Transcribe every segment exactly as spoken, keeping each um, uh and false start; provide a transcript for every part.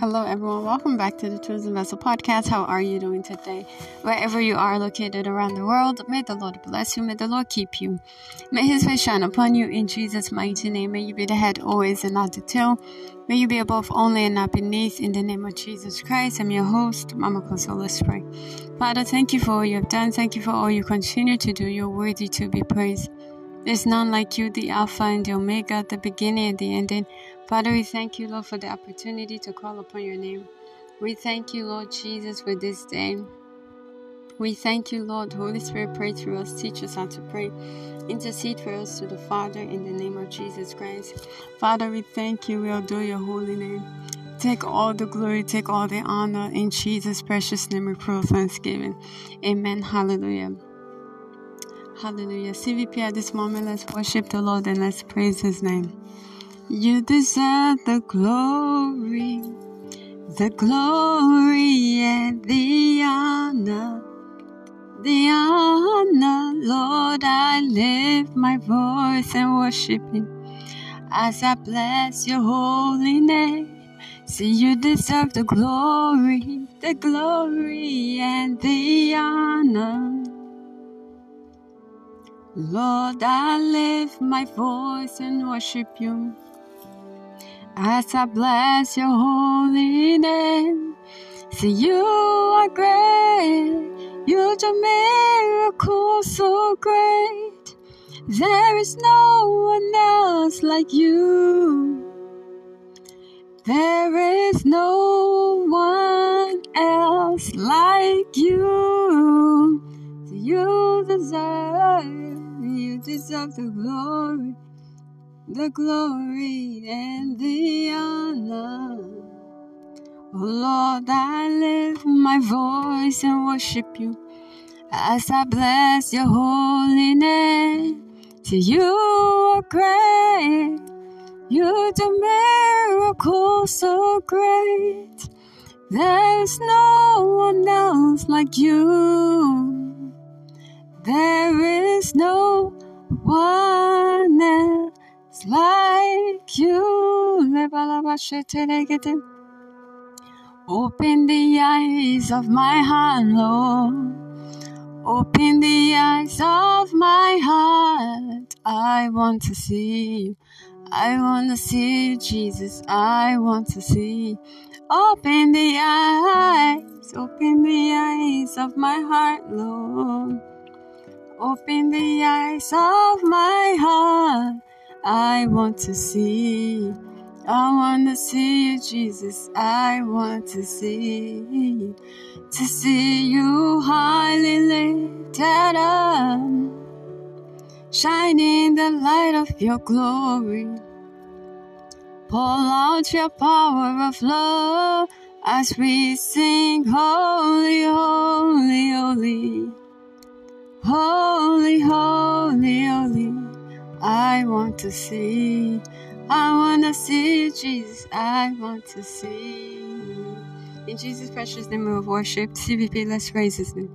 Hello everyone, welcome back to the Chosen Vessel Podcast. How are you doing today? Wherever you are located around the world, may the Lord bless you, may the Lord keep you. May His face shine upon you in Jesus' mighty name. May you be the head always and not the tail. May you be above only and not beneath in the name of Jesus Christ. I'm your host, Mama Kosso. Let's pray. Father, thank you for all you have done. Thank you for all you continue to do. You're worthy to be praised. There's none like you, the Alpha and the Omega, the beginning and the ending. Father, we thank you, Lord, for the opportunity to call upon your name. We thank you, Lord Jesus, for this day. We thank you, Lord. Holy Spirit, pray through us. Teach us how to pray. Intercede for us to the Father in the name of Jesus Christ. Father, we thank you. We adore your holy name. Take all the glory, take all the honor. In Jesus' precious name we pray thanksgiving. Amen. Hallelujah. Hallelujah. C V P, at this moment, let's worship the Lord and let's praise His name. You deserve the glory, the glory and the honor, the honor. Lord, I lift my voice and worship Him as I bless your holy name. See, you deserve the glory, the glory and the honor. Lord, I lift my voice and worship you as I bless your holy name. See, you are great, you do miracles so great. There is no one else like you. There is no one else like you. You deserve. You deserve the glory, the glory and the honor. Oh Lord, I lift my voice and worship you as I bless your holy name. To you are great, you do miracles so great. There's no one else like you. There is no one else like you. Open the eyes of my heart, Lord. Open the eyes of my heart. I want to see you. I want to see you, Jesus. I want to see you. Open the eyes. Open the eyes of my heart, Lord. Open the eyes of my heart. I want to see you. I want to see you, Jesus. I want to see you. To see you highly lifted up, shining the light of your glory. Pour out your power of love as we sing, holy, holy, holy. Holy, holy, holy, I want to see, I want to see Jesus, I want to see. In Jesus' precious name of worship, C V P, let's praise His name.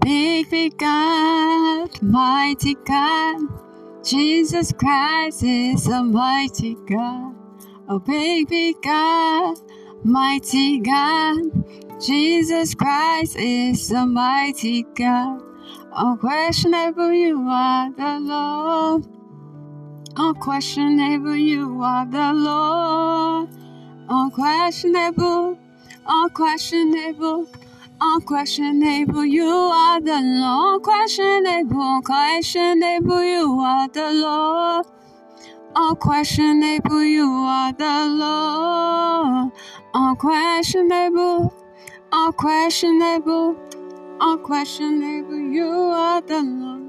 Big, big God, mighty God, Jesus Christ is a mighty God. Oh, big, big God, mighty God, Jesus Christ is a mighty God. Unquestionable, you are the Lord. Unquestionable, you are the Lord. Unquestionable, unquestionable, unquestionable, you are the Lord. Unquestionable, unquestionable, you are the Lord. Unquestionable, you are the Lord. Unquestionable, unquestionable, unquestionable, you are the Lord.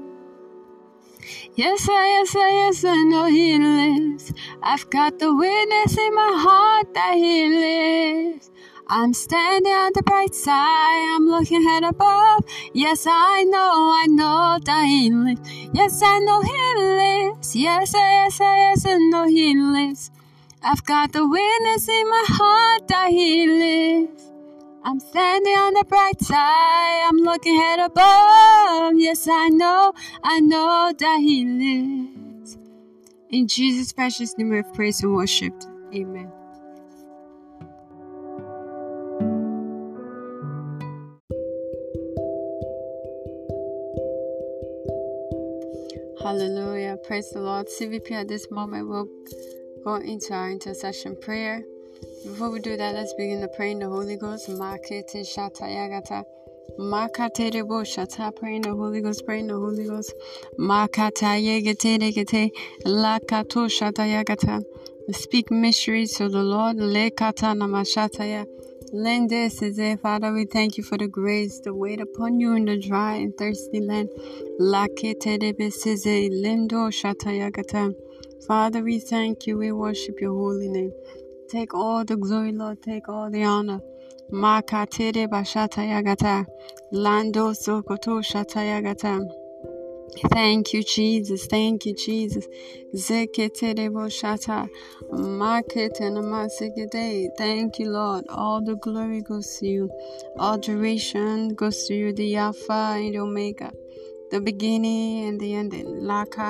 Yes, I, yes, I, yes, I know He lives. I've got the witness in my heart that He lives. I'm standing on the bright side, I'm looking head above. Yes, I know, I know that He lives. Yes, I know He lives. Yes, I, yes, I, yes, I know He lives. I've got the witness in my heart that He lives. I'm standing on the bright side, I'm looking head above. Yes, I know, I know that He lives. In Jesus' precious name, we have praised and worshipped. Amen. Hallelujah. Praise the Lord. C V P, at this moment, we'll go into our intercession prayer. Before we do that, let's begin to pray in the Holy Ghost. Makete shatayagata. Makate bo shata. Pray in the Holy Ghost. Pray in the Holy Ghost. Makatayegete regete. Lakato shatayagata. Speak mysteries to the Lord. Lekata namashataya. Lende Seze, Father, we thank you for the grace to wait upon you in the dry and thirsty land. Lakete debe Seze, Lendo Shatayagata. Father, we thank you. We worship your holy name. Take all the glory, Lord. Take all the honor. Makate deba Shatayagata. Lando Sokoto Shatayagata. Thank you, Jesus. Thank you, Jesus. Zekete debo Shata. Thank you, Lord. All the glory goes to you. All duration goes to you. The Alpha and Omega, the beginning and the ending. Lando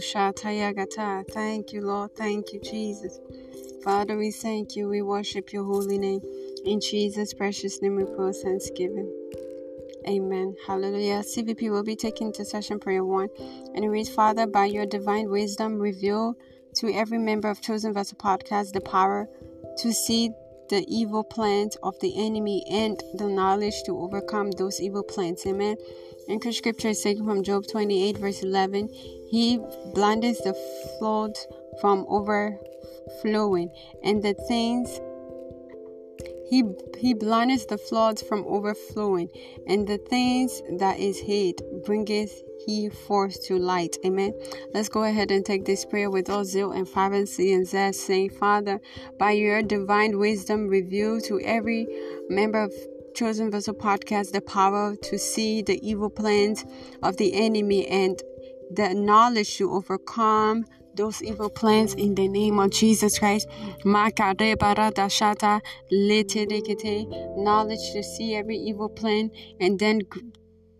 Shatayagata. Thank you, Lord. Thank you, Jesus. Father, we thank you. We worship your holy name. In Jesus' precious name we pray thanksgiving. Amen. Hallelujah. C V P will be taking intercession prayer one, and it reads, Father, by your divine wisdom, reveal to every member of Chosen Vessel Podcast the power to see the evil plans of the enemy and the knowledge to overcome those evil plans. Amen. Anchor scripture is taken from Job twenty-eight, verse eleven. He blinded the flood from overflowing, and the things He he blindeth the floods from overflowing, and the things that is hid bringeth he forth to light. Amen. Let's go ahead and take this prayer with all zeal and fervency and zest, saying, Father, by your divine wisdom, reveal to every member of Chosen Vessel Podcast the power to see the evil plans of the enemy and the knowledge to overcome those evil plans in the name of Jesus Christ. Knowledge to see every evil plan and then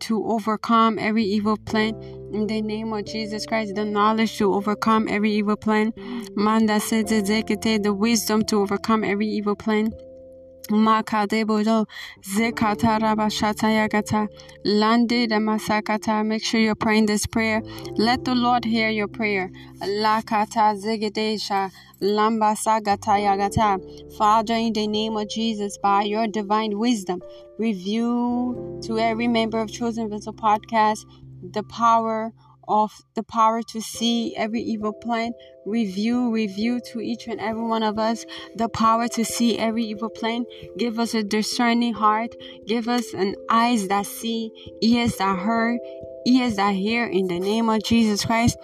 to overcome every evil plan in the name of Jesus Christ. The knowledge to overcome every evil plan. The wisdom to overcome every evil plan. Make sure you're praying this prayer. Let the Lord hear your prayer. Father, in the name of Jesus, by your divine wisdom, reveal to every member of Chosen Vessel Podcast the power of the power to see every evil plan. Review, review to each and every one of us the power to see every evil plan. Give us a discerning heart. Give us an eyes that see, ears that hear, ears that hear in the name of Jesus Christ.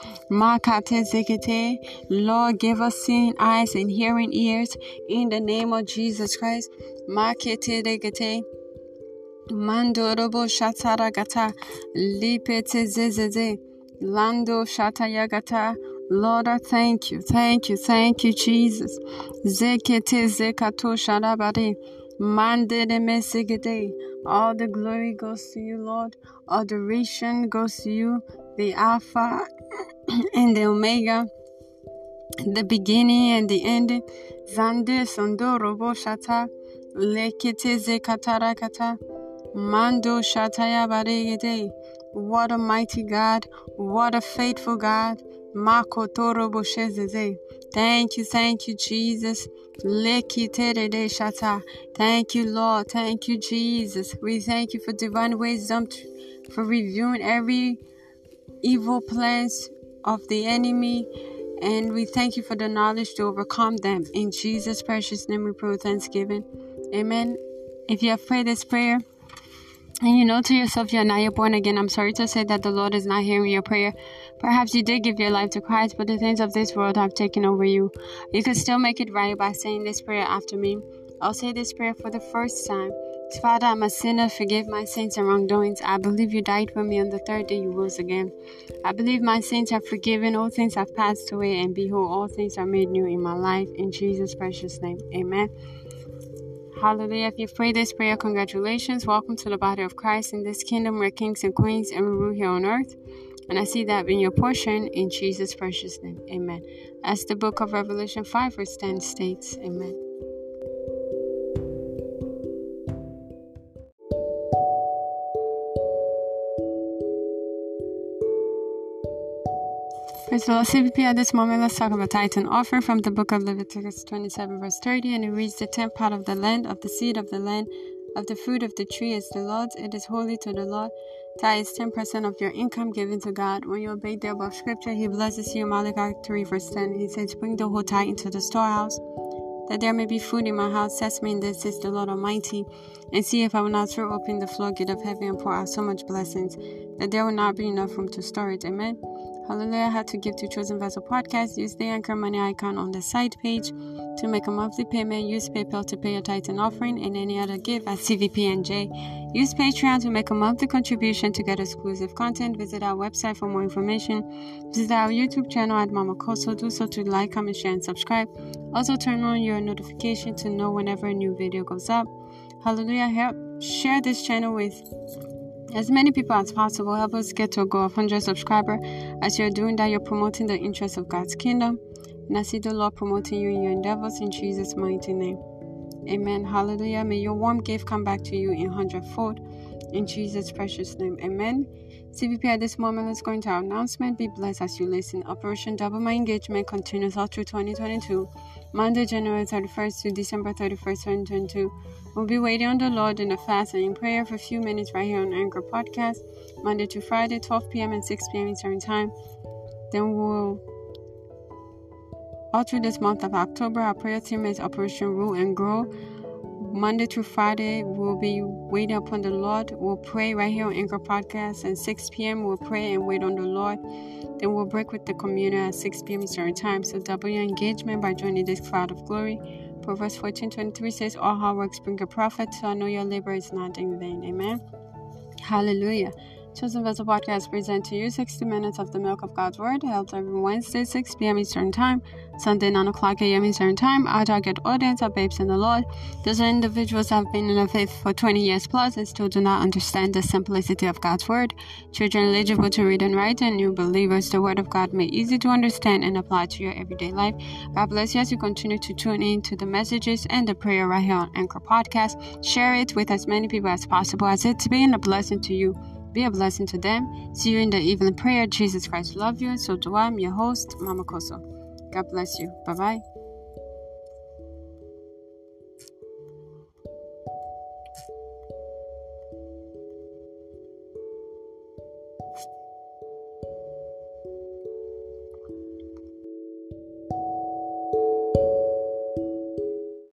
Lord, give us seeing eyes and hearing ears in the name of Jesus Christ. Mandorobo shataragata lipete zezeze. Lando Shatayagata. Lord, I thank you, thank you, thank you, Jesus. Zekete zekato sharabare. Mande de mesegede. All the glory goes to you, Lord. Adoration goes to you, the Alpha and the Omega, the beginning and the ending. Zande sondorobo shata. Lekete zekataragata. Mando Shatayabare. What a mighty God. What a faithful God. Thank you, thank you, Jesus. Thank you, Lord. Thank you, Jesus. We thank you for divine wisdom, for reviewing every evil plans of the enemy. And we thank you for the knowledge to overcome them. In Jesus' precious name we pray with thanksgiving. Amen. If you have prayed this prayer, and you know to yourself you are not yet born again, I'm sorry to say that the Lord is not hearing your prayer. Perhaps you did give your life to Christ, but the things of this world have taken over you. You can still make it right by saying this prayer after me. I'll say this prayer for the first time. Father, I'm a sinner. Forgive my sins and wrongdoings. I believe you died for me on the third day you rose again. I believe my sins are forgiven. All things have passed away, and behold, all things are made new in my life. In Jesus' precious name, amen. Hallelujah. If you pray this prayer, congratulations. Welcome to the body of Christ in this kingdom. We're kings and queens and we rule here on earth. And I see that in your portion in Jesus' precious name. Amen. As the book of Revelation five verse ten states. Amen. Christolossibpi at this moment, let's talk about tithe and offer from the book of Leviticus twenty-seven, verse thirty. And it reads, the tenth part of the land, of the seed of the land, of the fruit of the tree is the Lord's. It is holy to the Lord. Tithe is ten percent of your income given to God. When you obey the above scripture, he blesses you. Malachi three, verse ten. He says, bring the whole tithe into the storehouse, that there may be food in my house. Test me, and this is the Lord Almighty, and see if I will not throw open the floodgate of heaven and pour out so much blessings that there will not be enough room to store it. Amen. Hallelujah. How to give to Chosen Vessel Podcast. Use the Anchor Money icon on the side page to make a monthly payment. Use PayPal to pay your tithe and offering and any other gift at C V P N J. Use Patreon to make a monthly contribution to get exclusive content. Visit our website for more information. Visit our YouTube channel at Mama Kosso. Do so to like, comment, share, and subscribe. Also turn on your notification to know whenever a new video goes up. Hallelujah. Help share this channel with as many people as possible. Help us get to a goal of one hundred subscribers. As you're doing that, you're promoting the interests of God's kingdom. And I see the Lord promoting you in your endeavors in Jesus' mighty name. Amen. Hallelujah. May your warm gift come back to you in hundredfold in Jesus' precious name. Amen. C V P, at this moment, let's go into our announcement. Be blessed as you listen. Operation Double My Engagement continues all through twenty twenty-two. Monday, January thirty-first to December thirty-first, twenty twenty-two. We'll be waiting on the Lord in the fast and in prayer for a few minutes right here on Anchor Podcast, Monday to Friday, twelve p.m. and six p.m. Eastern Time. Then we'll, all through this month of October, our prayer team is Operation Rule and Grow. Monday through Friday, we'll be waiting upon the Lord. We'll pray right here on Anchor Podcast, and six p.m. we'll pray and wait on the Lord. Then we'll break with the communion at six p.m. Eastern Time. So double your engagement by joining this cloud of glory. Proverbs fourteen twenty-three says, all hard works bring a profit, so I know your labor is not in vain. Amen. Hallelujah. Chosen Vessel Podcast presents to you sixty minutes of the milk of God's Word, held every Wednesday, six p.m. Eastern Time, Sunday, nine o'clock a.m. Eastern Time. Our target audience are babes in the Lord. Those are individuals that have been in the faith for twenty years plus and still do not understand the simplicity of God's Word. Children eligible to read and write, and new believers, the Word of God made easy to understand and apply to your everyday life. God bless you as you continue to tune in to the messages and the prayer right here on Anchor Podcast. Share it with as many people as possible, as it's been a blessing to you. Be a blessing to them. See you in the evening prayer. Jesus Christ love you, and so do I. I'm your host, Mama Kosso. God bless you. Bye-bye.